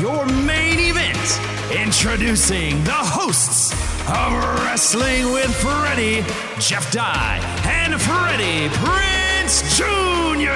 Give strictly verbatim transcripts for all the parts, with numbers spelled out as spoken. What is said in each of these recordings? Your main event. Introducing the hosts of Wrestling with Freddie, Jeff Dye, and Freddie Prinze Junior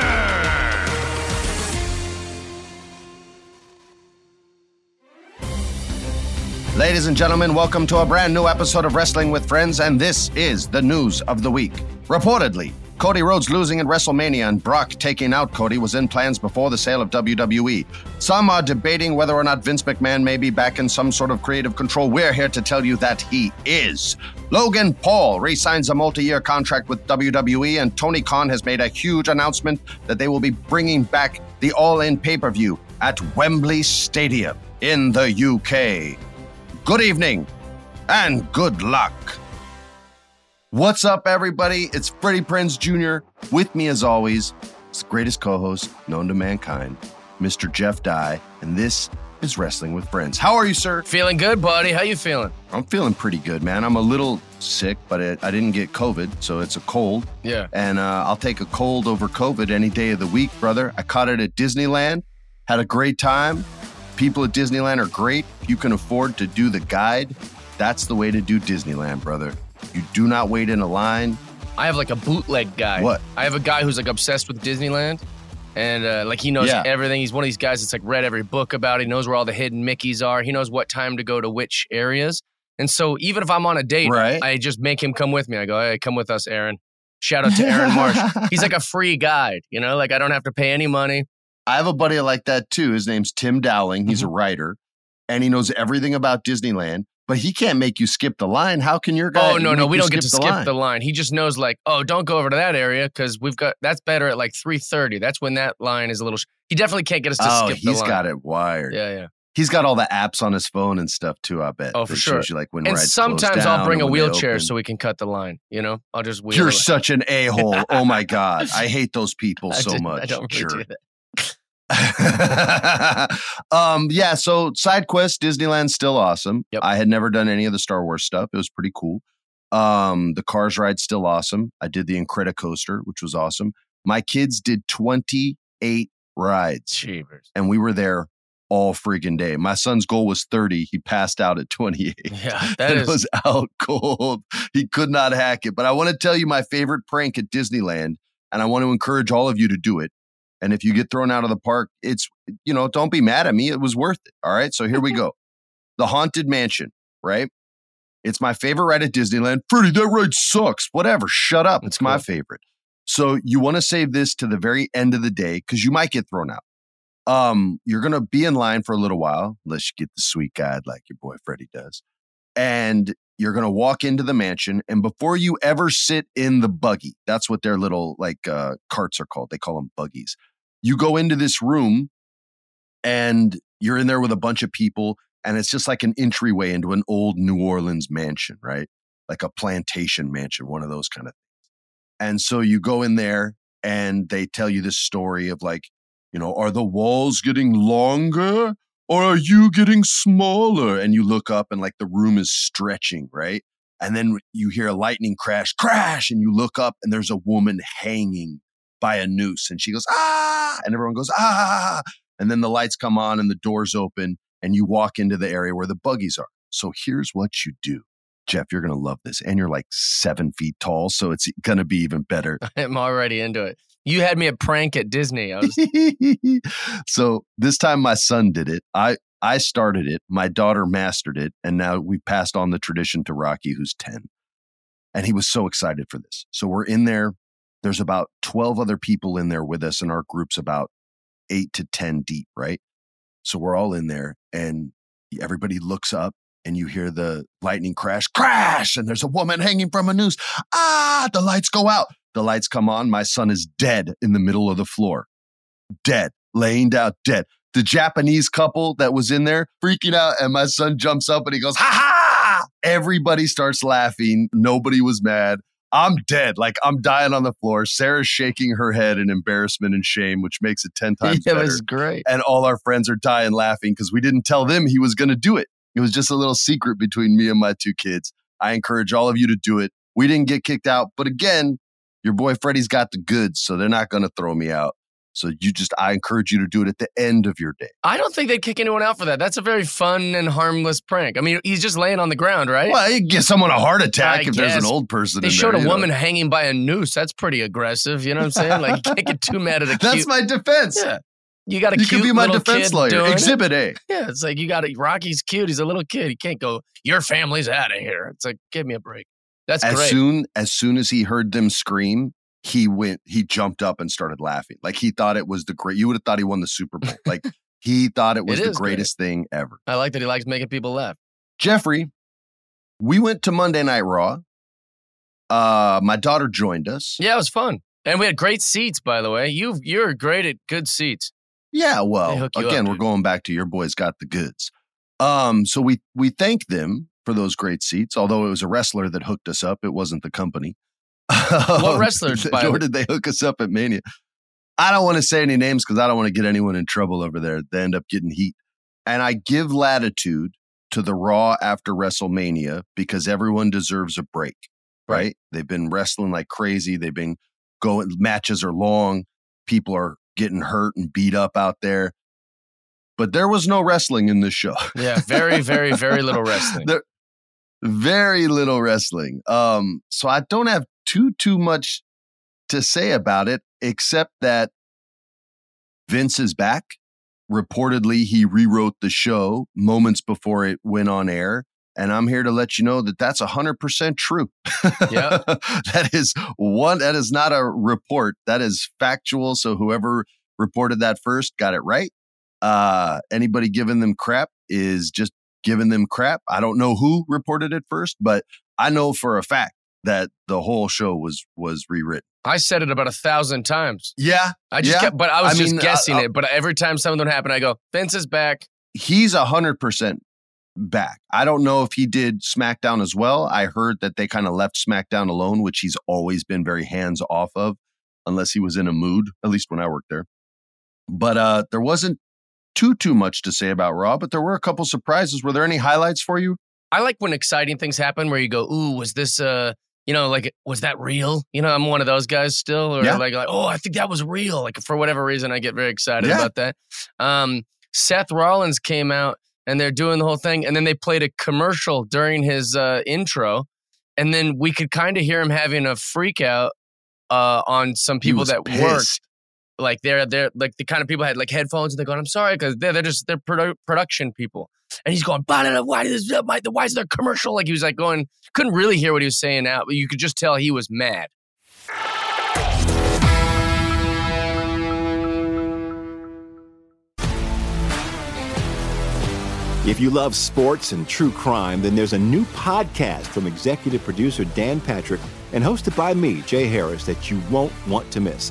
Ladies and gentlemen, welcome to a brand new episode of Wrestling with Friends, and this is the news of the week. Reportedly, Cody Rhodes losing at WrestleMania and Brock taking out Cody was in plans before the sale of W W E. Some are debating whether or not Vince McMahon may be back in some sort of creative control. We're here to tell you that he is. Logan Paul re-signs a multi-year contract with W W E, and Tony Khan has made a huge announcement that they will be bringing back the All-In pay-per-view at Wembley Stadium in the U K. Good evening and good luck. What's up, everybody? It's Freddie Prinze Junior With me, as always, is the greatest co-host known to mankind, Mister Jeff Dye, and this is Wrestling with Friends. How are you, sir? Feeling good, buddy. How you feeling? I'm feeling pretty good, man. I'm a little sick, but it, I didn't get COVID, so it's a cold. Yeah. And uh, I'll take a cold over COVID any day of the week, brother. I caught it at Disneyland. Had a great time. People at Disneyland are great. If you can afford to do the guide, that's the way to do Disneyland, brother. You do not wait in a line. I have like a bootleg guy. What? I have a guy who's like obsessed with Disneyland. And uh, like he knows yeah. everything. He's one of these guys that's like read every book about it. He knows where all the hidden Mickeys are. He knows what time to go to which areas. And so even if I'm on a date, right. I just make him come with me. I go, hey, come with us, Aaron. Shout out to Aaron Marsh. He's like a free guide. You know, like I don't have to pay any money. I have a buddy like that too. His name's Tim Dowling. He's mm-hmm. a writer. And he knows everything about Disneyland. But he can't make you skip the line. How can your guy? Oh, no, no. We don't get to skip the line. the line. He just knows like, oh, don't go over to that area because we've got that's better at like three thirty. That's when that line is a little. Sh- he definitely can't get us to oh, skip the line. Oh, he's got it wired. Yeah, yeah. He's got all the apps on his phone and stuff too, I bet. Oh, for sure. You, like, when and sometimes I'll bring a wheelchair so we can cut the line. You know, I'll just wheel. You're it. Such an a-hole. Oh, my God. I hate those people so I did, much. I don't really sure. do that. um yeah so side quest, Disneyland's still awesome. Yep. I had never done any of the Star Wars stuff. It was pretty cool. Um the Cars ride's still awesome. I did the Incredicoaster, which was awesome. My kids did twenty-eight rides. Jeepers. And we were there all friggin' day. My son's goal was thirty. He passed out at twenty-eight. Yeah, that is... was out cold. He could not hack it. But I want to tell you my favorite prank at Disneyland, and I want to encourage all of you to do it. And if you get thrown out of the park, it's, you know, don't be mad at me. It was worth it. All right. So here we go. The Haunted Mansion, right? It's my favorite ride at Disneyland. Freddie, that ride sucks. Whatever. Shut up. That's it's cool. My favorite. So you want to save this to the very end of the day because you might get thrown out. Um, you're going to be in line for a little while, unless you get the sweet guide like your boy Freddie does. And you're going to walk into the mansion. And before you ever sit in the buggy, that's what their little like uh, carts are called. They call them buggies. You go into this room and you're in there with a bunch of people, and it's just like an entryway into an old New Orleans mansion, right? Like a plantation mansion, one of those kind of things. And so you go in there and they tell you this story of like, You know, are the walls getting longer or are you getting smaller? And you look up and like the room is stretching, right? And then you hear a lightning crash, crash, and you look up and there's a woman hanging by a noose. And she goes, ah, and everyone goes, ah. And then the lights come on and the doors open and you walk into the area where the buggies are. So here's what you do. Jeff, you're going to love this. And you're like seven feet tall, so it's going to be even better. I'm already into it. You had me a prank at Disney. I was- So this time my son did it. I, I started it. My daughter mastered it. And now we've passed on the tradition to Rocky, who's ten. And he was so excited for this. So we're in there. There's about twelve other people in there with us, and our group's about eight to ten deep, right? So we're all in there, and everybody looks up. And you hear the lightning crash, crash, and there's a woman hanging from a noose. Ah, the lights go out. The lights come on. My son is dead in the middle of the floor. Dead, laying down, dead. The Japanese couple that was in there freaking out, and my son jumps up and he goes, ha ha! Everybody starts laughing. Nobody was mad. I'm dead. Like, I'm dying on the floor. Sarah's shaking her head in embarrassment and shame, which makes it ten times yeah, better. It was great. And all our friends are dying laughing because we didn't tell them he was going to do it. It was just a little secret between me and my two kids. I encourage all of you to do it. We didn't get kicked out. But again, your boy Freddie's got the goods, so they're not going to throw me out. So you just, I encourage you to do it at the end of your day. I don't think they'd kick anyone out for that. That's a very fun and harmless prank. I mean, he's just laying on the ground, right? Well, he'd give someone a heart attack I if guess. There's an old person they in there. They showed a woman know? hanging by a noose. That's pretty aggressive. You know what I'm saying? Like, you can't get too mad at a cute. That's my defense. Yeah. You got a you cute could be my defense lawyer. Exhibit it. A. Yeah, it's like you got a, Rocky's cute. He's a little kid. He can't go, your family's out of here. It's like, give me a break. That's as great. Soon, as soon as he heard them scream, he went, he jumped up and started laughing. Like he thought it was the great, you would have thought he won the Super Bowl. Like he thought it was it the greatest great. thing ever. I like that he likes making people laugh. Jeffrey, we went to Monday Night Raw. Uh, my daughter joined us. Yeah, it was fun. And we had great seats, by the way. You, you're great at good seats. Yeah, well, again, up, we're going back to your boys got the goods. Um, so we we thank them for those great seats, although it was a wrestler that hooked us up. It wasn't the company. What wrestlers? By or did they hook us up at Mania? I don't want to say any names because I don't want to get anyone in trouble over there. They end up getting heat. And I give latitude to the Raw after WrestleMania because everyone deserves a break, right? right? They've been wrestling like crazy. They've been going, matches are long. People are getting hurt and beat up out there. But there was no wrestling in this show. Yeah, very, very, very little wrestling. There, very little wrestling. Um, so I don't have too, too much to say about it, except that Vince is back. Reportedly, he rewrote the show moments before it went on air. And I'm here to let you know that that's one hundred percent true. Yeah. That is one, that is not a report. That is factual. So whoever reported that first got it right. Uh, anybody giving them crap is just giving them crap. I don't know who reported it first, but I know for a fact that the whole show was was rewritten. I said it about a thousand times. Yeah. I just yeah. kept, but I was I just mean, guessing I, I, it. But every time something would happen, I go, Vince is back. He's one hundred percent. Back. I don't know if he did SmackDown as well. I heard that they kind of left SmackDown alone, which he's always been very hands off of, unless he was in a mood, at least when I worked there. But uh, there wasn't too, too much to say about Raw, but there were a couple surprises. Were there any highlights for you? I like when exciting things happen where you go, ooh, was this, uh, you know, like, was that real? You know, I'm one of those guys still, or yeah. like, like, oh, I think that was real. Like, for whatever reason, I get very excited yeah. about that. Um, Seth Rollins came out. And they're doing the whole thing. And then they played a commercial during his uh, intro. And then we could kind of hear him having a freak out uh, on some people that pissed. worked. Like they're, they're like the kind of people had like headphones and they're going, I'm sorry, because they're, they're just, they're produ- production people. And he's going, why is, there, why is there a commercial? Like he was like going, couldn't really hear what he was saying out, but you could just tell he was mad. If you love sports and true crime, then there's a new podcast from executive producer Dan Patrick and hosted by me, Jay Harris, that you won't want to miss.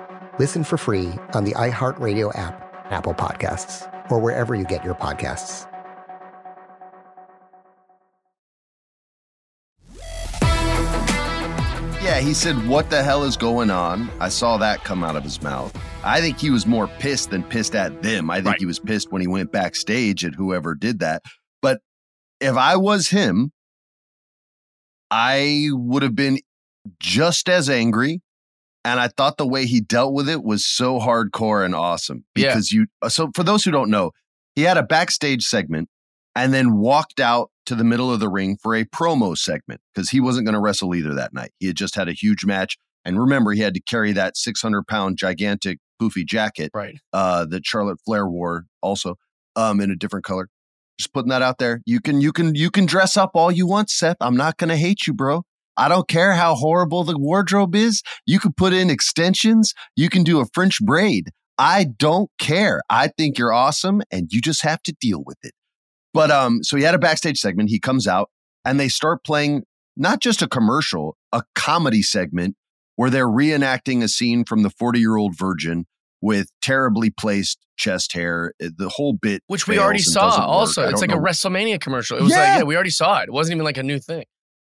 Listen for free on the iHeartRadio app, Apple Podcasts, or wherever you get your podcasts. Yeah, he said, what the hell is going on? I saw that come out of his mouth. I think he was more pissed than pissed at them. I think right. He was pissed when he went backstage at whoever did that. But if I was him, I would have been just as angry. And I thought the way he dealt with it was so hardcore and awesome. Because yeah. you, so for those who don't know, he had a backstage segment and then walked out to the middle of the ring for a promo segment because he wasn't going to wrestle either that night. He had just had a huge match. And remember, he had to carry that six hundred pound gigantic poofy jacket right. uh, that Charlotte Flair wore also um, in a different color. Just putting that out there. You can, you can, you can dress up all you want, Seth. I'm not going to hate you, bro. I don't care how horrible the wardrobe is. You can put in extensions. You can do a French braid. I don't care. I think you're awesome and you just have to deal with it. But um, so he had a backstage segment. He comes out and they start playing not just a commercial, a comedy segment where they're reenacting a scene from the forty-year-old virgin with terribly placed chest hair, the whole bit. Which we already saw also. It's like know. a WrestleMania commercial. It was yeah. like, yeah, we already saw it. It wasn't even like a new thing.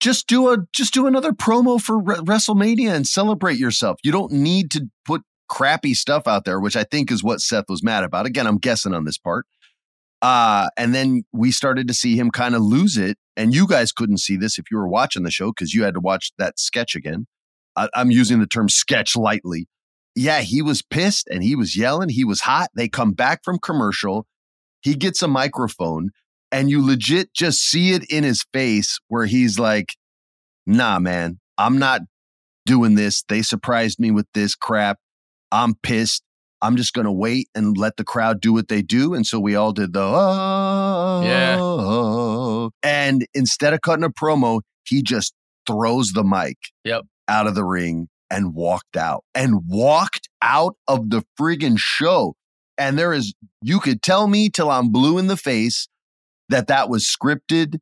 Just do a just do another promo for Re- WrestleMania and celebrate yourself. You don't need to put crappy stuff out there, which I think is what Seth was mad about. Again, I'm guessing on this part. Uh, and then we started to see him kind of lose it. And you guys couldn't see this if you were watching the show because you had to watch that sketch again. I, I'm using the term sketch lightly. Yeah, he was pissed and he was yelling. He was hot. They come back from commercial. He gets a microphone. And you legit just see it in his face where he's like, nah, man, I'm not doing this. They surprised me with this crap. I'm pissed. I'm just going to wait and let the crowd do what they do. And so we all did the, oh, yeah. oh. And instead of cutting a promo, he just throws the mic yep. out of the ring and walked out and walked out of the friggin' show. And there is, you could tell me till I'm blue in the face that that was scripted,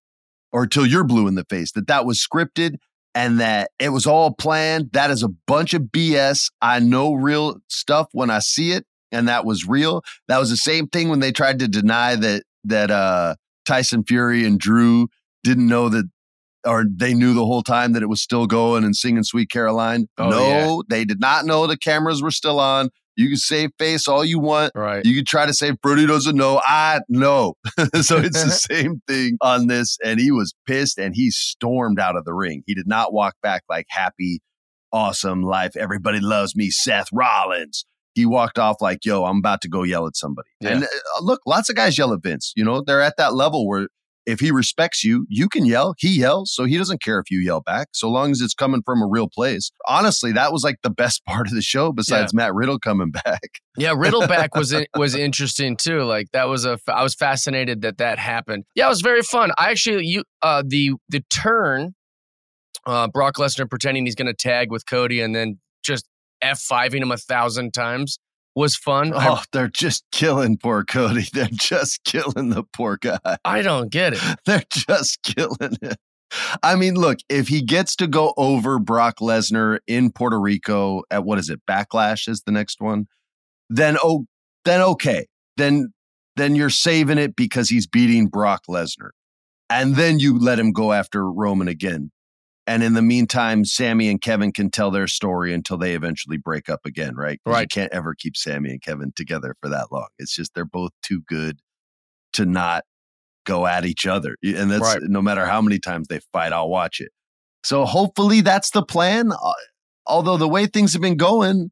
or till you're blue in the face, that that was scripted and that it was all planned. That is a bunch of B S. I know real stuff when I see it, and that was real. That was the same thing when they tried to deny that that uh, Tyson Fury and Drew didn't know that, or they knew the whole time that it was still going and singing Sweet Caroline. Oh, no, yeah. They did not know the cameras were still on. You can save face all you want. Right. You can try to say Brody doesn't know. I know. So it's the same thing on this. And he was pissed and he stormed out of the ring. He did not walk back like happy, awesome life. Everybody loves me, Seth Rollins. He walked off like, yo, I'm about to go yell at somebody. Yeah. And look, lots of guys yell at Vince. You know, they're at that level where if he respects you, you can yell. He yells. So he doesn't care if you yell back, so long as it's coming from a real place. Honestly, that was like the best part of the show besides yeah. Matt Riddle coming back. Yeah, Riddle back was was interesting too. Like that was a, I was fascinated that that happened. Yeah, it was very fun. I actually, you, uh, the, the turn, uh, Brock Lesnar pretending he's going to tag with Cody and then just F five-ing him a thousand times was fun. Oh, I, they're just killing poor Cody. They're just killing the poor guy. I don't get it. They're just killing it. I mean, look, if he gets to go over Brock Lesnar in Puerto Rico at, what is it, Backlash is the next one, then oh, then okay. Then, then you're saving it because he's beating Brock Lesnar. And then you let him go after Roman again. And in the meantime, Sammy and Kevin can tell their story until they eventually break up again, right? Right. You can't ever keep Sammy and Kevin together for that long. It's just they're both too good to not go at each other. And that's right. No matter how many times they fight, I'll watch it. So hopefully that's the plan. Although the way things have been going,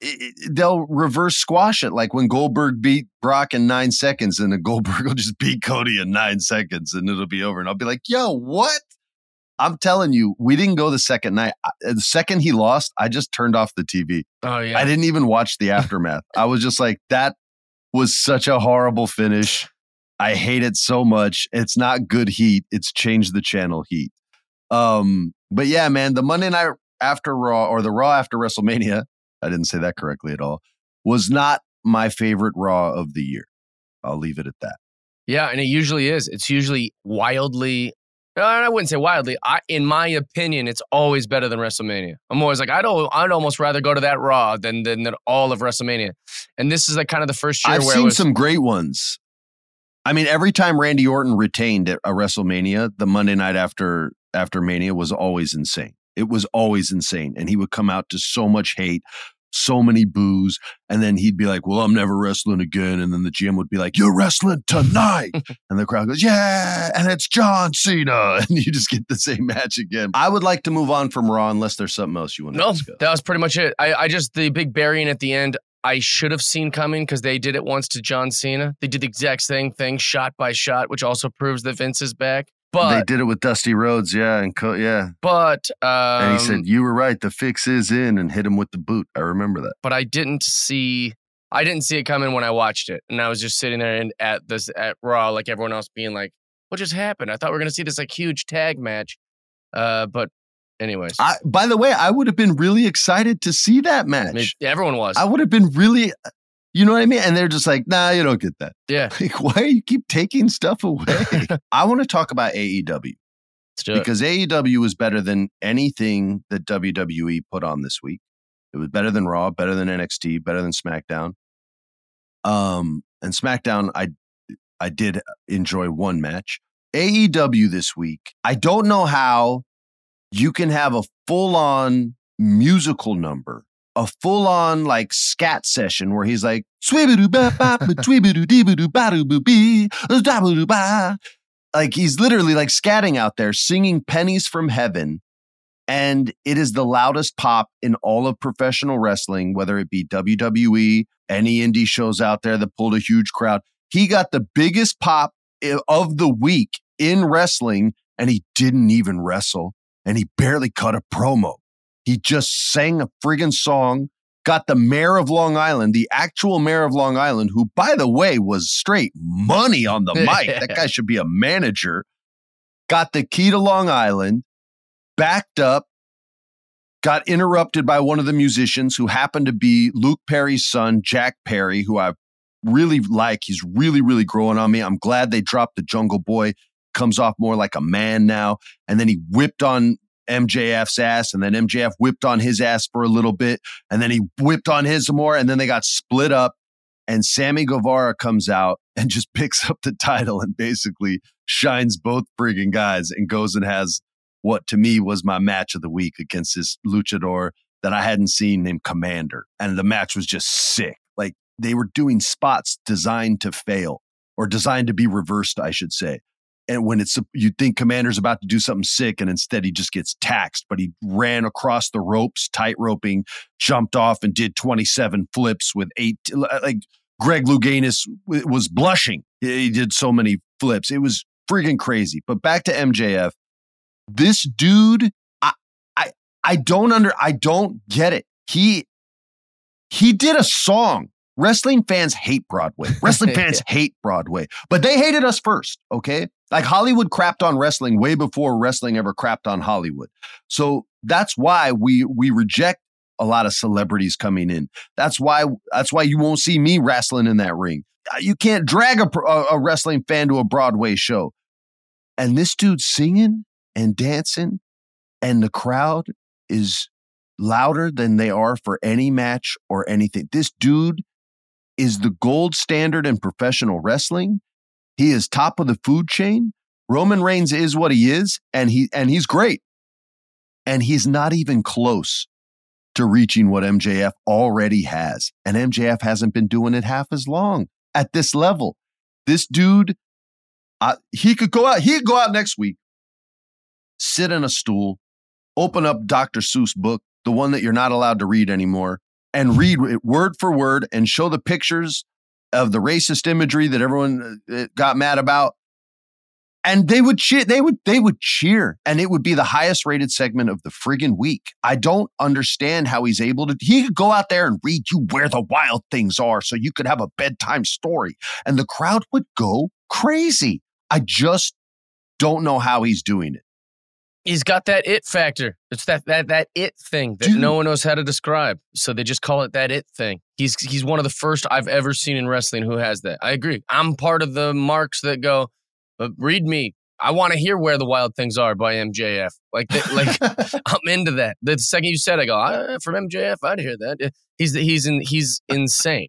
it, it, they'll reverse squash it. Like when Goldberg beat Brock in nine seconds and then Goldberg will just beat Cody in nine seconds and it'll be over. And I'll be like, yo, what? I'm telling you, we didn't go the second night. The second he lost, I just turned off the T V. Oh, yeah. I didn't even watch the aftermath. I was just like, that was such a horrible finish. I hate it so much. It's not good heat. It's change the channel heat. Um, but yeah, man, the Monday night after Raw or the Raw after WrestleMania, I didn't say that correctly at all, was not my favorite Raw of the year. I'll leave it at that. Yeah, and it usually is. It's usually wildly... No, I wouldn't say wildly. I, in my opinion, it's always better than WrestleMania. I'm always like, I'd, I'd almost rather go to that Raw than, than than all of WrestleMania. And this is like kind of the first year I've where I've seen it was- some great ones. I mean, every time Randy Orton retained at a WrestleMania, the Monday night after after Mania was always insane. It was always insane. And he would come out to so much hate, so many boos. And then he'd be like, well, I'm never wrestling again. And then the G M would be like, you're wrestling tonight. And the crowd goes, yeah. And it's John Cena. And you just get the same match again. I would like to move on from Raw unless there's something else you want to no, discuss. No, that was pretty much it. I, I just, the big burying at the end, I should have seen coming because they did it once to John Cena. They did the exact same thing shot by shot, which also proves that Vince is back. But, they did it with Dusty Rhodes, yeah, and Co- yeah. But um, and he said, "You were right. The fix is in," and hit him with the boot. I remember that. But I didn't see, I didn't see it coming when I watched it, and I was just sitting there and at this at Raw, like everyone else, being like, "What just happened? I thought we were gonna see this like huge tag match." Uh, but anyways, I, by the way, I would have been really excited to see that match. I mean, everyone was. I would have been really. You know what I mean? And they're just like, nah, you don't get that. Yeah. Like, why do you keep taking stuff away? I want to talk about A E W. Let's do it. Because A E W was better than anything that W W E put on this week. It was better than Raw, better than N X T, better than SmackDown. Um, and SmackDown, I, I did enjoy one match. A E W this week, I don't know how you can have a full-on musical number. A full-on like scat session where he's like like he's literally like scatting out there singing Pennies from Heaven, and it is the loudest pop in all of professional wrestling, whether it be W W E, any indie shows out there that pulled a huge crowd. He got the biggest pop of the week in wrestling, and he didn't even wrestle, and he barely cut a promo. He just sang a friggin' song, got the mayor of Long Island, the actual mayor of Long Island, who, by the way, was straight money on the mic. That guy should be a manager. Got the key to Long Island, backed up, got interrupted by one of the musicians who happened to be Luke Perry's son, Jack Perry, who I really like. He's really, really growing on me. I'm glad they dropped the Jungle Boy. Comes off more like a man now. And then he whipped on M J F's ass, and then M J F whipped on his ass for a little bit, and then he whipped on his some more, and then they got split up, and Sammy Guevara comes out and just picks up the title and basically shines both friggin' guys and goes and has what to me was my match of the week against this luchador that I hadn't seen named Commander. And the match was just sick. Like, they were doing spots designed to fail, or designed to be reversed, I should say. And when it's, you think Commander's about to do something sick, and instead he just gets taxed. But he ran across the ropes, tight roping, jumped off, and did twenty-seven flips with eight. Like, Greg Louganis was blushing. He did so many flips. It was freaking crazy. But back to M J F, this dude, I, I, I don't under, I don't get it. He, he did a song. Wrestling fans hate Broadway. Wrestling fans yeah. hate Broadway, but they hated us first. Okay. Like, Hollywood crapped on wrestling way before wrestling ever crapped on Hollywood. So that's why we, we reject a lot of celebrities coming in. That's why, that's why you won't see me wrestling in that ring. You can't drag a, a wrestling fan to a Broadway show. And this dude singing and dancing, and the crowd is louder than they are for any match or anything. This dude is the gold standard in professional wrestling. He is top of the food chain. Roman Reigns is what he is, and he and he's great. And he's not even close to reaching what M J F already has. And M J F hasn't been doing it half as long at this level. This dude, uh, he could go out, he'd go out next week, sit in a stool, open up Doctor Seuss' book, the one that you're not allowed to read anymore, and read it word for word, and show the pictures of the racist imagery that everyone got mad about, and they would cheer. They would they would cheer, and it would be the highest rated segment of the friggin' week. I don't understand how he's able to. He could go out there and read you Where the Wild Things Are, so you could have a bedtime story, and the crowd would go crazy. I just don't know how he's doing it. He's got that it factor. It's that that that it thing that Dude. no one knows how to describe. So they just call it that it thing. He's he's one of the first I've ever seen in wrestling who has that. I agree. I'm part of the marks that go, but read me. I want to hear Where the Wild Things Are by M J F. Like, they, like I'm into that. The second you said, I go, ah, from M J F, I'd hear that. He's he's in, he's insane.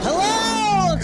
Hello,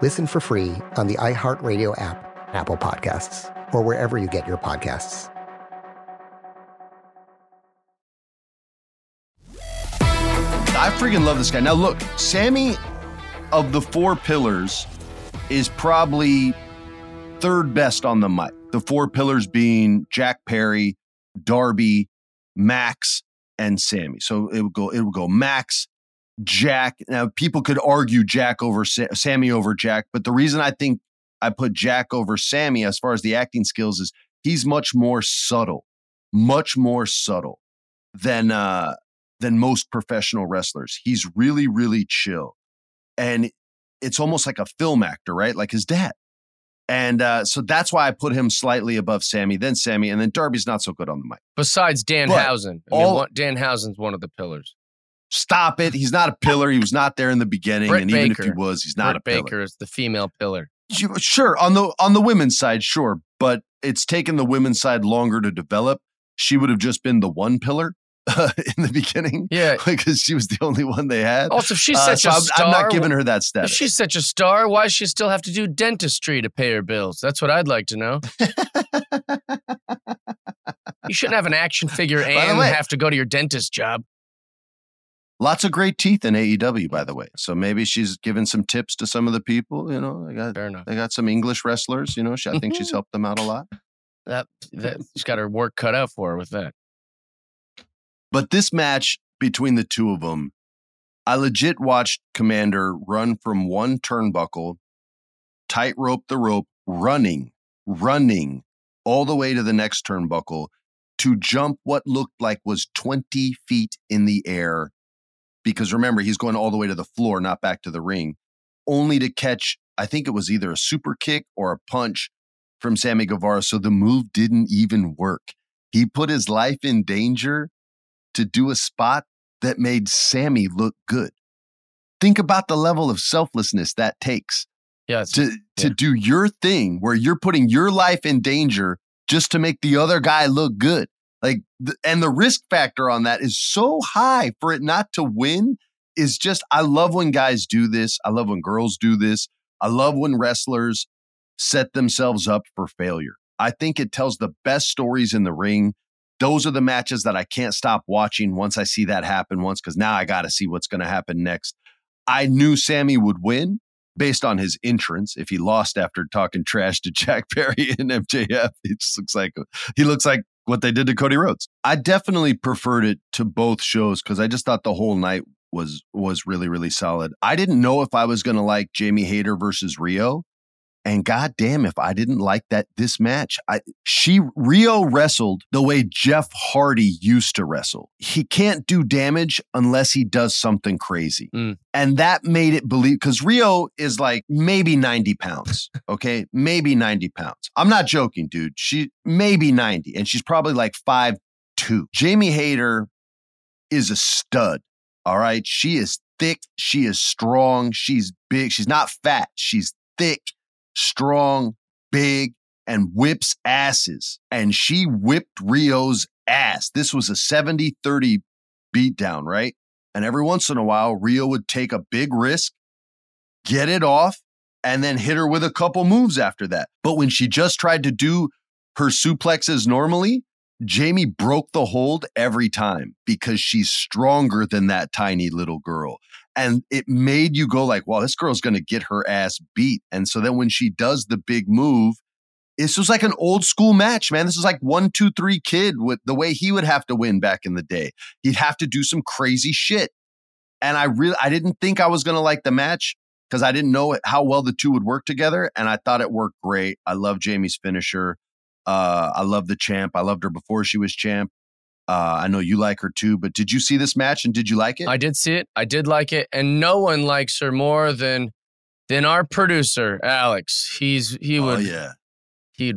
Listen for free on the iHeartRadio app, Apple Podcasts, or wherever you get your podcasts. I freaking love this guy. Now look, Sammy, of the four pillars, is probably third best on the mic. The four pillars being Jack Perry, Darby, Max, and Sammy. So it would go, it would go Max, Jack. Now people could argue Jack over Sa- Sammy over Jack, but the reason I think I put Jack over Sammy as far as the acting skills is he's much more subtle, much more subtle than uh, than most professional wrestlers. He's really, really chill. And it's almost like a film actor, right? Like his dad. And uh, so that's why I put him slightly above Sammy, then Sammy, and then Darby's not so good on the mic. Besides Danhausen. I mean, all, Danhausen's one of the pillars. Stop it. He's not a pillar. He was not there in the beginning. Britt and Baker. Even if he was, he's not Britt a pillar. Baker is the female pillar. Sure, on the on the women's side, sure. But it's taken the women's side longer to develop. She would have just been the one pillar. Uh, in the beginning, yeah, because she was the only one they had. Also, if she's such uh, so a star, I'm, I'm not giving her that status. If she's such a star, why does she still have to do dentistry to pay her bills? That's what I'd like to know. You shouldn't have an action figure and way, have to go to your dentist job. Lots of great teeth in A E W, by the way. So maybe she's given some tips to some of the people. You know, they got Fair enough. They got some English wrestlers. You know, she, I think she's helped them out a lot. That, that she's got her work cut out for her with that. But this match between the two of them, I legit watched Commander run from one turnbuckle, tightrope the rope, running, running all the way to the next turnbuckle to jump what looked like was twenty feet in the air. Because remember, he's going all the way to the floor, not back to the ring, only to catch, I think it was either a super kick or a punch from Sammy Guevara. So the move didn't even work. He put his life in danger to do a spot that made Sammy look good. Think about the level of selflessness that takes. Yes. To, yeah. to do your thing where you're putting your life in danger just to make the other guy look good. Like, th- and the risk factor on that is so high for it not to win is just, I love when guys do this. I love when girls do this. I love when wrestlers set themselves up for failure. I think it tells the best stories in the ring. Those are the matches that I can't stop watching once I see that happen once, because now I got to see what's going to happen next. I knew Sammy would win based on his entrance. If he lost after talking trash to Jack Perry and M J F, it just looks like he looks like what they did to Cody Rhodes. I definitely preferred it to both shows because I just thought the whole night was was really, really solid. I didn't know if I was going to like Jamie Hayter versus Rio. And goddamn, if I didn't like that this match, I, she Rio wrestled the way Jeff Hardy used to wrestle. He can't do damage unless he does something crazy, mm. and that made it believe because Rio is like maybe ninety pounds, okay, maybe ninety pounds. I'm not joking, dude. She maybe ninety, and she's probably like five two. Jamie Hayter is a stud. All right, she is thick. She is strong. She's big. She's not fat. She's thick. Strong, big, and whips asses. And she whipped Rio's ass. This was a seventy thirty beatdown, right? And every once in a while, Rio would take a big risk, get it off, and then hit her with a couple moves after that. But when she just tried to do her suplexes normally, Jamie broke the hold every time because she's stronger than that tiny little girl. And it made you go like, wow, this girl's going to get her ass beat. And so then when she does the big move, this was like an old school match, man. This is like one, two, three kid with the way he would have to win back in the day. He'd have to do some crazy shit. And I really, I didn't think I was going to like the match because I didn't know how well the two would work together. And I thought it worked great. I love Jamie's finisher. Uh, I love the champ. I loved her before she was champ. Uh, I know you like her too, but did you see this match and did you like it? I did see it. I did like it. And no one likes her more than than our producer, Alex. He's he would oh, yeah. he'd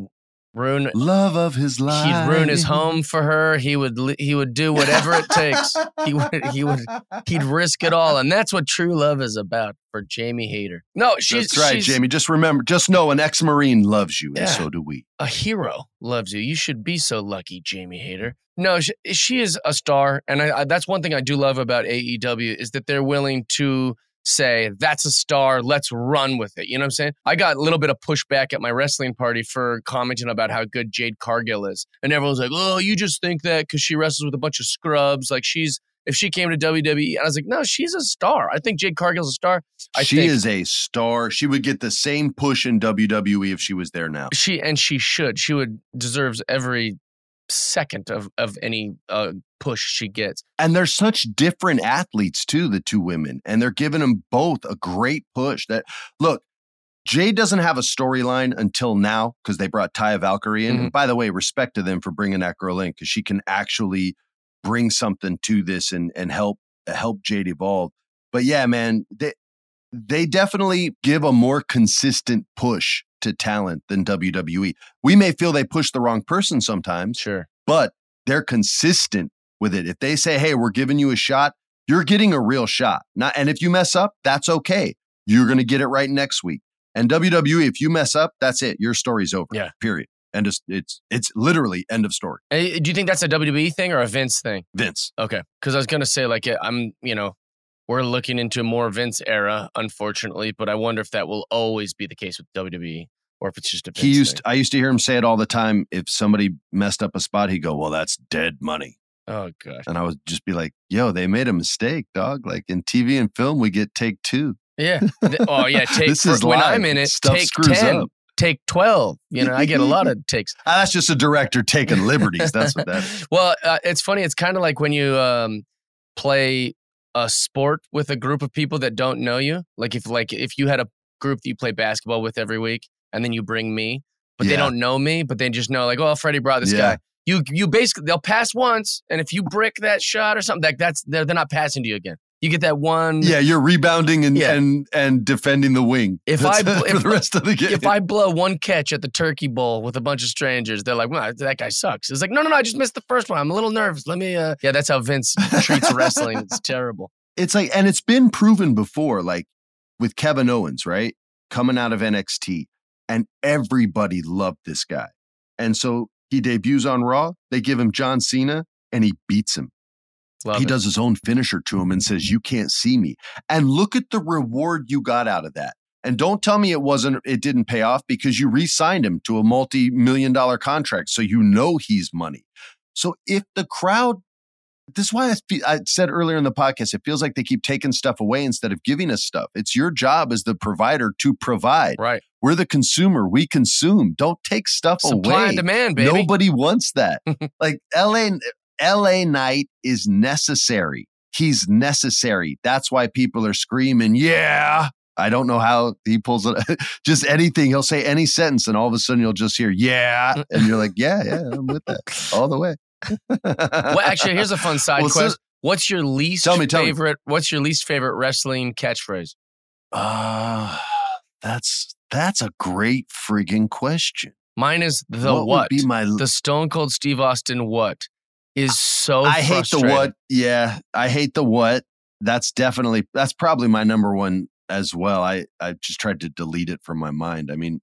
ruin love of his life. He'd ruin his home for her. He would he would do whatever it takes. He would he would he'd risk it all. And that's what true love is about for Jamie Hayter. No, she's That's right, she's, Jamie. Just remember, just know an ex-Marine loves you, yeah, and so do we. A hero loves you. You should be so lucky, Jamie Hayter. No, she, she is a star, and I, I, that's one thing I do love about A E W is that they're willing to say, that's a star, let's run with it. You know what I'm saying? I got a little bit of pushback at my wrestling party for commenting about how good Jade Cargill is. And everyone's like, oh, you just think that because she wrestles with a bunch of scrubs. Like, she's, if she came to W W E, I was like, no, she's a star. I think Jade Cargill's a star. I she think, is a star. She would get the same push in W W E if she was there now. She, and she should. She would deserves every second of, of any uh, push she gets. And they're such different athletes too, the two women, and they're giving them both a great push. That look, Jade doesn't have a storyline until now because they brought Taya Valkyrie in. Mm-hmm. And by the way, respect to them for bringing that girl in because she can actually bring something to this and and help help Jade evolve. But yeah, man, they they definitely give a more consistent push to talent than W W E. We may feel they push the wrong person sometimes, sure, but they're consistent with it. If they say, hey, we're giving you a shot, you're getting a real shot. Not, and if you mess up, that's okay. You're going to get it right next week. And W W E, if you mess up, that's it. Your story's over. Yeah. Period. And it's, it's it's literally end of story. Hey, do you think that's a W W E thing or a Vince thing? Vince. Okay. Because I was going to say, like, I'm, you know, we're looking into more Vince era, unfortunately, but I wonder if that will always be the case with W W E or if it's just a Vince he used, thing. I used to hear him say it all the time. If somebody messed up a spot, he'd go, well, that's dead money. Oh, gosh. And I would just be like, yo, they made a mistake, dog. Like in T V and film, we get take two. Yeah. Oh, yeah. Take this for, is when live. I'm in it, Stuff take screws ten. Up. Take twelve. You know, I get a lot of takes. Uh, that's just a director taking liberties. That's what that is. Well, uh, it's funny. It's kind of like when you um, play a sport with a group of people that don't know you. Like if like if you had a group that you play basketball with every week and then you bring me, but yeah. they don't know me, but they just know like, oh, Freddie brought this yeah. guy. You you basically, they'll pass once. And if you brick that shot or something, like that's they're, they're not passing to you again. You get that one. Yeah, you're rebounding and yeah. and, and defending the wing. If That's I bl- for if, the rest of the game. If I blow one catch at the Turkey Bowl with a bunch of strangers, they're like, "Well, that guy sucks." It's like, "No, no, no, I just missed the first one. I'm a little nervous. Let me uh Yeah, that's how Vince treats wrestling. It's terrible. It's like, and it's been proven before, like with Kevin Owens, right? Coming out of N X T, and everybody loved this guy. And so he debuts on Raw, they give him John Cena and he beats him. Love he it. Does his own finisher to him and says, you can't see me. And look at the reward you got out of that. And don't tell me it wasn't, it didn't pay off because you re-signed him to a multi-million dollar contract. So you know he's money. So if the crowd, this is why I, I said earlier in the podcast, it feels like they keep taking stuff away instead of giving us stuff. It's your job as the provider to provide. Right. We're the consumer. We consume. Don't take stuff Supply away. Supply and demand, baby. Nobody wants that. Like L A... L A Knight is necessary. He's necessary. That's why people are screaming, yeah. I don't know how he pulls it. Just anything. He'll say any sentence and all of a sudden you'll just hear, yeah. And you're like, yeah, yeah, I'm with that all the way. Well, actually, here's a fun side well, question. So, what's your least tell me, tell favorite, me. what's your least favorite wrestling catchphrase? Uh, that's, that's a great friggin' question. Mine is the what? what? Would be my... The Stone Cold Steve Austin what? Is so I hate the what. Yeah, I hate the what. That's definitely, that's probably my number one as well. I, I just tried to delete it from my mind. I mean,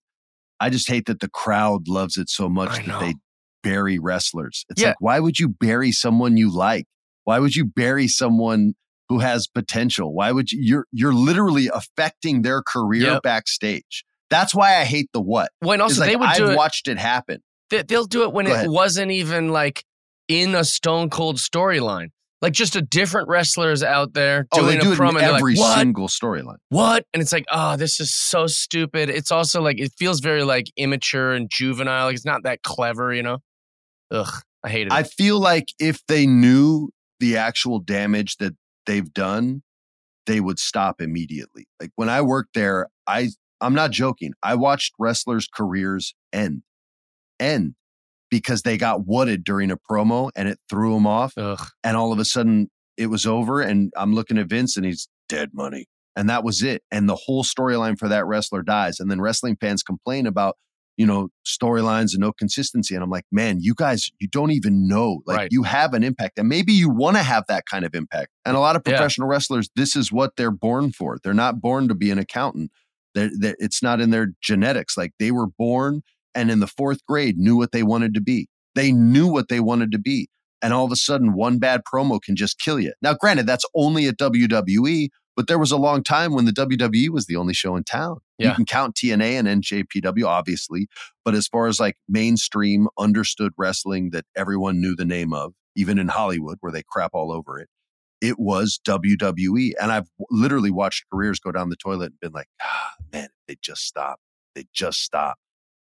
I just hate that the crowd loves it so much that they bury wrestlers. It's yeah. like, why would you bury someone you like? Why would you bury someone who has potential? Why would you, you're, you're literally affecting their career yep. backstage. That's why I hate the what. When also like, they would do I've it, watched it happen. They, they'll do it when Go it ahead. wasn't even like, in a Stone Cold storyline. Like just a different wrestlers out there doing oh, they do a promo. In every like, what? single storyline. What? And it's like, oh, this is so stupid. It's also like, it feels very like immature and juvenile. Like it's not that clever, you know? Ugh, I hate it. I feel like if they knew the actual damage that they've done, they would stop immediately. Like when I worked there, I, I'm not joking. I watched wrestlers' careers end. End. Because they got whatted during a promo and it threw them off. Ugh. And all of a sudden it was over and I'm looking at Vince and he's dead money. And that was it. And the whole storyline for that wrestler dies. And then wrestling fans complain about, you know, storylines and no consistency. And I'm like, man, you guys, you don't even know. Like right. you have an impact and maybe you want to have that kind of impact. And a lot of professional yeah. wrestlers, this is what they're born for. They're not born to be an accountant. They're, they're, it's not in their genetics. Like they were born and in the fourth grade knew what they wanted to be. They knew what they wanted to be. And all of a sudden, one bad promo can just kill you. Now, granted, that's only at W W E, But there was a long time when the W W E was the only show in town. Yeah. You can count T N A and N J P W, obviously. But as far as like mainstream understood wrestling that everyone knew the name of, even in Hollywood where they crap all over it, it was W W E. And I've literally watched careers go down the toilet and been like, ah, man, they just stop. They just stop.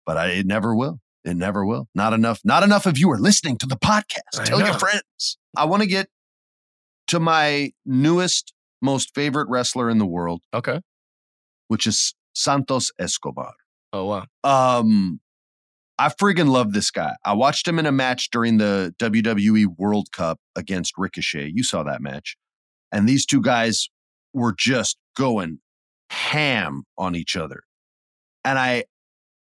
But I, it never will. It never will. Not enough. Not enough of you are listening to the podcast. I Tell know. your friends. I want to get to my newest, most favorite wrestler in the world. Okay. Which is Santos Escobar. Oh, wow. Um, I friggin' love this guy. I watched him in a match during the W W E World Cup against Ricochet. You saw that match. And these two guys were just going ham on each other. And I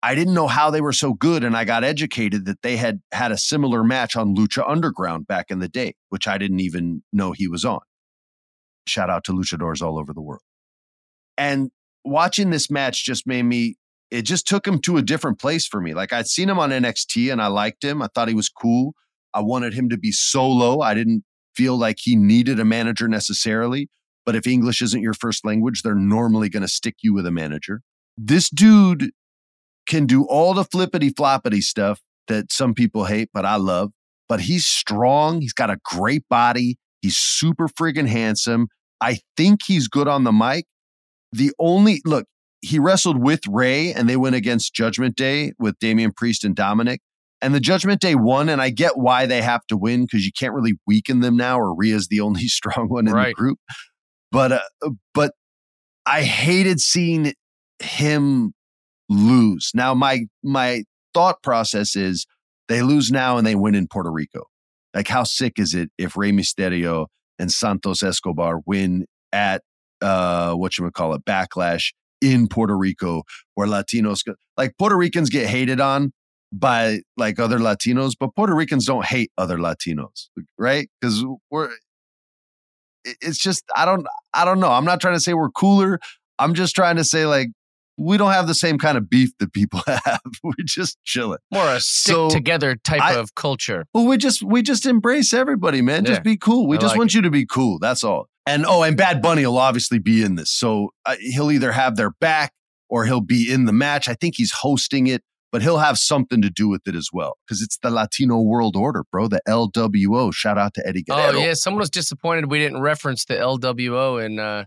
I didn't know how they were so good, and I got educated that they had had a similar match on Lucha Underground back in the day, which I didn't even know he was on. Shout out to luchadors all over the world. And watching this match just made me, it just took him to a different place for me. Like, I'd seen him on N X T and I liked him. I thought he was cool. I wanted him to be solo. I didn't feel like he needed a manager necessarily. But if English isn't your first language, they're normally going to stick you with a manager. This dude can do all the flippity-floppity stuff that some people hate, but I love. But he's strong. He's got a great body. He's super friggin' handsome. I think he's good on the mic. The only, look, he wrestled with Ray and they went against Judgment Day with Damian Priest and Dominic. And the Judgment Day won, and I get why they have to win because you can't really weaken them now, or Rhea's the only strong one in right. the group. But, uh, but I hated seeing him lose. Now, my my thought process is they lose now and they win in Puerto Rico. Like, how sick is it if Rey Mysterio and Santos Escobar win at uh, whatchamacallit, Backlash in Puerto Rico, where Latinos, like Puerto Ricans get hated on by like other Latinos, but Puerto Ricans don't hate other Latinos, right? Because we're, it's just, I don't, I don't know. I'm not trying to say we're cooler. I'm just trying to say like, we don't have the same kind of beef that people have. We're just chilling. More a stick so together type I, of culture. Well, we just we just embrace everybody, man. Yeah. Just be cool. We I just like want it. you to be cool. That's all. And oh, and Bad Bunny will obviously be in this. So uh, he'll either have their back or he'll be in the match. I think he's hosting it, but he'll have something to do with it as well because it's the Latino World Order, bro. The L W O. Shout out to Eddie Guerrero. Oh, yeah. Someone was disappointed we didn't reference the L W O in uh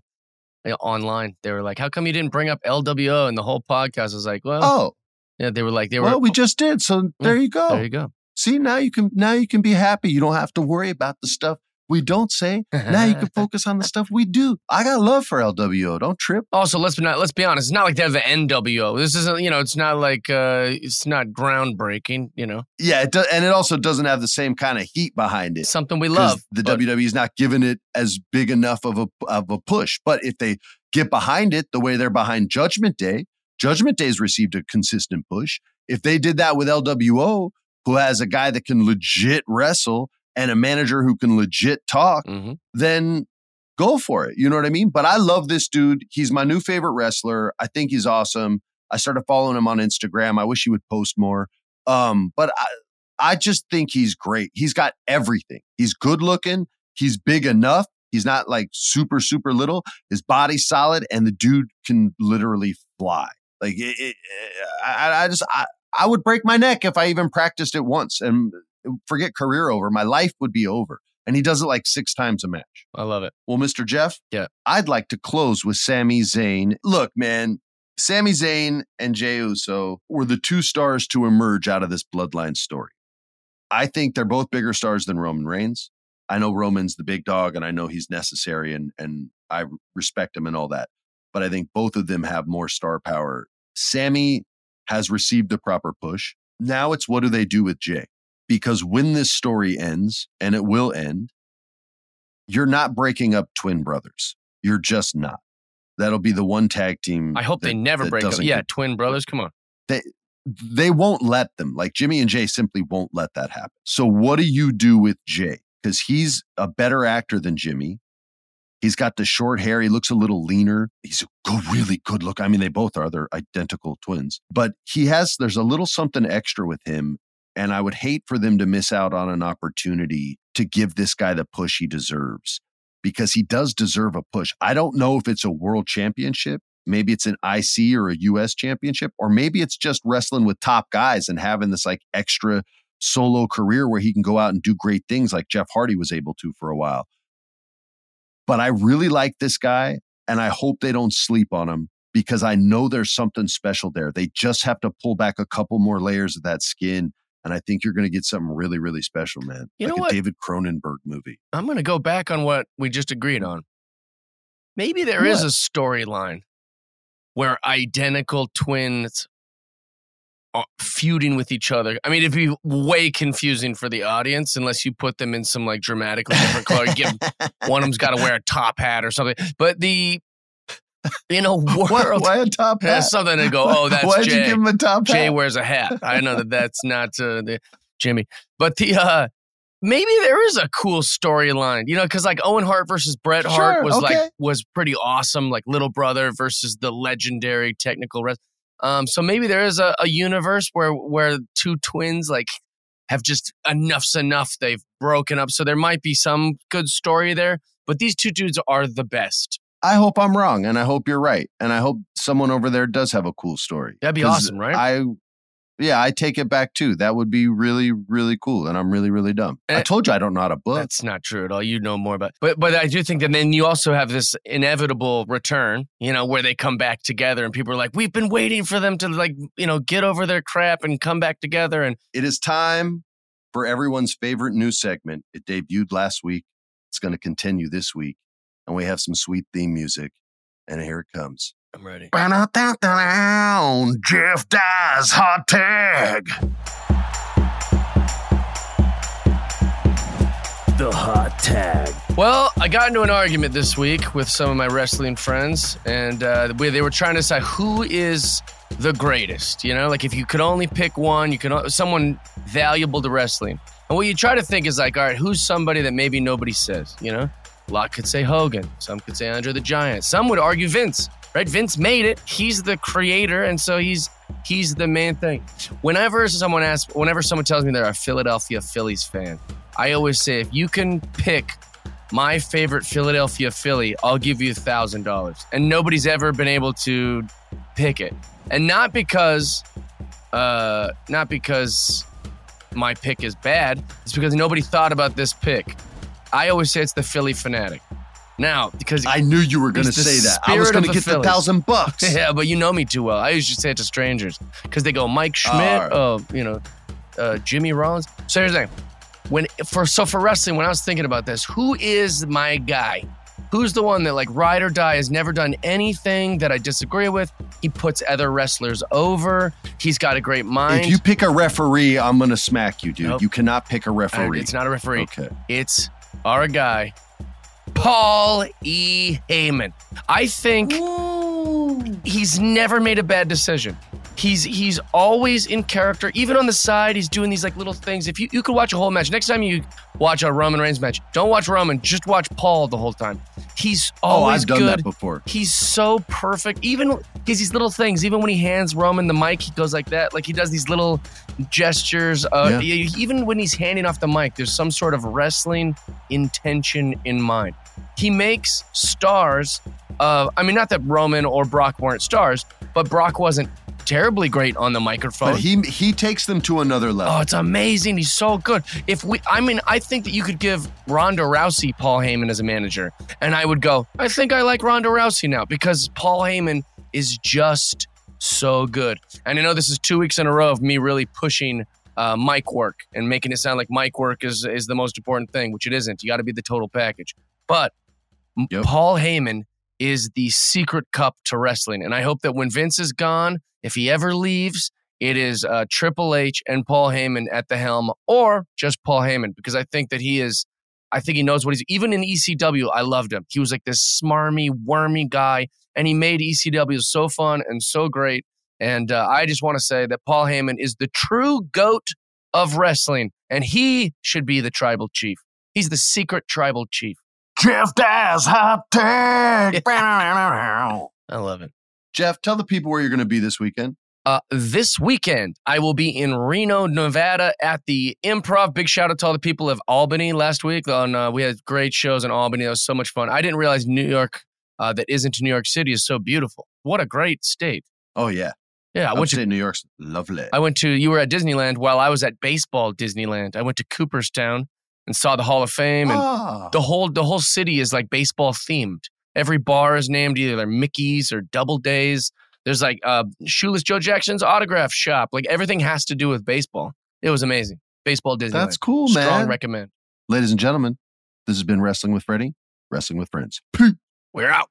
online. They were like, how come you didn't bring up L W O? And the whole podcast was like, well, oh yeah, they were like, they were, well, we just did. So there you go. There you go. See, now you can, now you can be happy. You don't have to worry about the stuff we don't say. Now you can focus on the stuff we do. I got love for L W O. Don't trip. Also, let's be not, let's be honest. It's not like they have the N W O. This isn't, you know, it's not like, uh, it's not groundbreaking, you know? Yeah. It do, and it also doesn't have the same kind of heat behind it. Something we love. The but- W W E is not giving it as big enough of a, of a push. But if they get behind it the way they're behind Judgment Day, Judgment Day's received a consistent push. If they did that with L W O, who has a guy that can legit wrestle, and a manager who can legit talk, mm-hmm. then go for it. You know what I mean? But I love this dude. He's my new favorite wrestler. I think he's awesome. I started following him on Instagram. I wish he would post more. Um, but I, I just think he's great. He's got everything. He's good looking. He's big enough. He's not like super, super little. His body's solid, and the dude can literally fly. Like it, it, I, I just, I, I would break my neck if I even practiced it once. And forget career over. My life would be over. And he does it like six times a match. I love it. Well, Mister Jeff, yeah, I'd like to close with Sami Zayn. Look, man, Sami Zayn and Jey Uso were the two stars to emerge out of this bloodline story. I think they're both bigger stars than Roman Reigns. I know Roman's the big dog, and I know he's necessary, and, and I respect him and all that. But I think both of them have more star power. Sami has received the proper push. Now it's what do they do with Jey? Because when this story ends, and it will end, you're not breaking up twin brothers. You're just not. That'll be the one tag team. I hope that, they never break up. Yeah, get, twin brothers, come on. They they won't let them. Like, Jimmy and Jey simply won't let that happen. So what do you do with Jey? Because he's a better actor than Jimmy. He's got the short hair. He looks a little leaner. He's a good, really good look. I mean, they both are. They're identical twins. But he has, there's a little something extra with him. And I would hate for them to miss out on an opportunity to give this guy the push he deserves. because he does deserve a push. I don't know if it's a world championship. Maybe it's an I C or a U S championship, or maybe it's just wrestling with top guys and having this like extra solo career where he can go out and do great things like Jeff Hardy was able to for a while. But I really like this guy, and I hope they don't sleep on him, because I know there's something special there. They just have to pull back a couple more layers of that skin, and I think you're going to get something really, really special, man. You like know what? A David Cronenberg movie. I'm going to go back on what we just agreed on. Maybe there what? is a storyline where identical twins are feuding with each other. I mean, it'd be way confusing for the audience unless you put them in some like dramatically different color. You give them, one of them's got to wear a top hat or something. But the in a world, why, why a top hat? Something to go. Oh, that's why'd Jay. You give him a top hat? Jay wears a hat. I know that that's not uh, the Jimmy, but the uh, maybe there is a cool storyline, you know, because like Owen Hart versus Bret Hart sure, was okay. like was pretty awesome. Like Little Brother versus the legendary technical wrestler. Um, so maybe there is a, a universe where where two twins like have just enough's enough. They've broken up, so there might be some good story there. But these two dudes are the best. I hope I'm wrong, and I hope you're right, and I hope someone over there does have a cool story. That'd be awesome, right? I, yeah, I take it back too. That would be really, really cool, and I'm really, really dumb. And I told you I don't know how to book. That's not true at all. You know more about, but but I do think that then you also have this inevitable return, you know, where they come back together, and people are like, we've been waiting for them to like, you know, get over their crap and come back together. And it is time for everyone's favorite new segment. It debuted last week. It's going to continue this week. And we have some sweet theme music. And here it comes. I'm ready. Jeff Dye's hot tag. The hot tag. Well, I got into an argument this week with some of my wrestling friends. And uh, we, they were trying to decide who is the greatest. You know, like if you could only pick one, you could someone valuable to wrestling. And what you try to think is like, all right, who's somebody that maybe nobody says, you know? A lot could say Hogan. Some could say Andre the Giant. Some would argue Vince, right? Vince made it. He's the creator, and so he's he's the main thing. Whenever someone asks, whenever someone tells me they're a Philadelphia Phillies fan, I always say, if you can pick my favorite Philadelphia Philly, I'll give you one thousand dollars. And nobody's ever been able to pick it. And not because, uh, not because my pick is bad. It's because nobody thought about this pick. I always say it's the Philly Fanatic. Now, because I knew you were going to say that. I was going to get the thousand bucks. Yeah, but you know me too well. I usually say it to strangers because they go, Mike Schmidt, right. oh, you know, uh, Jimmy Rollins. So here's the thing. When, for, so for wrestling, when I was thinking about this, who is my guy? Who's the one that like ride or die has never done anything that I disagree with? He puts other wrestlers over. He's got a great mind. If you pick a referee, I'm going to smack you, dude. Nope. You cannot pick a referee. It's not a referee. Okay. It's... our guy, Paul E. Heyman. I think Ooh. he's never made a bad decision. He's he's always in character. Even on the side, he's doing these like little things. If you, you could watch a whole match. Next time you watch a Roman Reigns match, don't watch Roman. Just watch Paul the whole time. He's always good. Oh, I've done good. that before. He's so perfect. Even he's these little things. Even when he hands Roman the mic, he goes like that. Like he does these little gestures. Uh, yeah. Even when he's handing off the mic, there's some sort of wrestling intention in mind. He makes stars. Uh, I mean, not that Roman or Brock weren't stars, but Brock wasn't terribly great on the microphone. But he he takes them to another level. Oh, it's amazing. He's so good. If we, I mean, I think that you could give Ronda Rousey Paul Heyman as a manager, and I would go, I think I like Ronda Rousey now because Paul Heyman is just so good. And I know this is two weeks in a row of me really pushing uh, mic work and making it sound like mic work is, is the most important thing, which it isn't. You got to be the total package. But yep. Paul Heyman is the secret cup to wrestling. And I hope that when Vince is gone, if he ever leaves, it is uh, Triple H and Paul Heyman at the helm, or just Paul Heyman, because I think that he is, I think he knows what he's, even in E C W, I loved him. He was like this smarmy, wormy guy, and he made E C W so fun and so great. And uh, I just want to say that Paul Heyman is the true goat of wrestling, and he should be the tribal chief. He's the secret tribal chief. Jeff Dye's hot tag. I love it. Jeff, tell the people where you're going to be this weekend. Uh, this weekend, I will be in Reno, Nevada at the Improv. Big shout out to all the people of Albany last week. On uh, we had great shows in Albany. It was so much fun. I didn't realize New York, uh, that isn't New York City, is so beautiful. What a great state. Oh, yeah. Yeah. I went to New York's lovely. I went to, you were at Disneyland while I was at baseball Disneyland. I went to Cooperstown and saw the Hall of Fame. And oh. the whole the whole city is like baseball themed. Every bar is named either Mickey's or Double Days. There's like uh, Shoeless Joe Jackson's autograph shop. Like everything has to do with baseball. It was amazing. Baseball Disneyland. That's cool, man. Strong recommend. Ladies and gentlemen, this has been Wrestling with Freddie. Wrestling with Friends. Peace. We're out.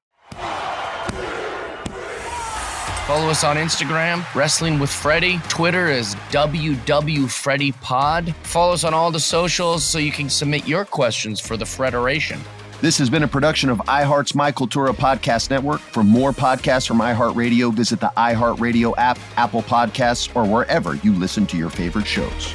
Follow us on Instagram, Wrestling with Freddie. Twitter is W W Freddie Pod. Follow us on all the socials so you can submit your questions for the Federation. This has been a production of iHeart's My Cultura Podcast Network. For more podcasts from iHeartRadio, visit the iHeartRadio app, Apple Podcasts, or wherever you listen to your favorite shows.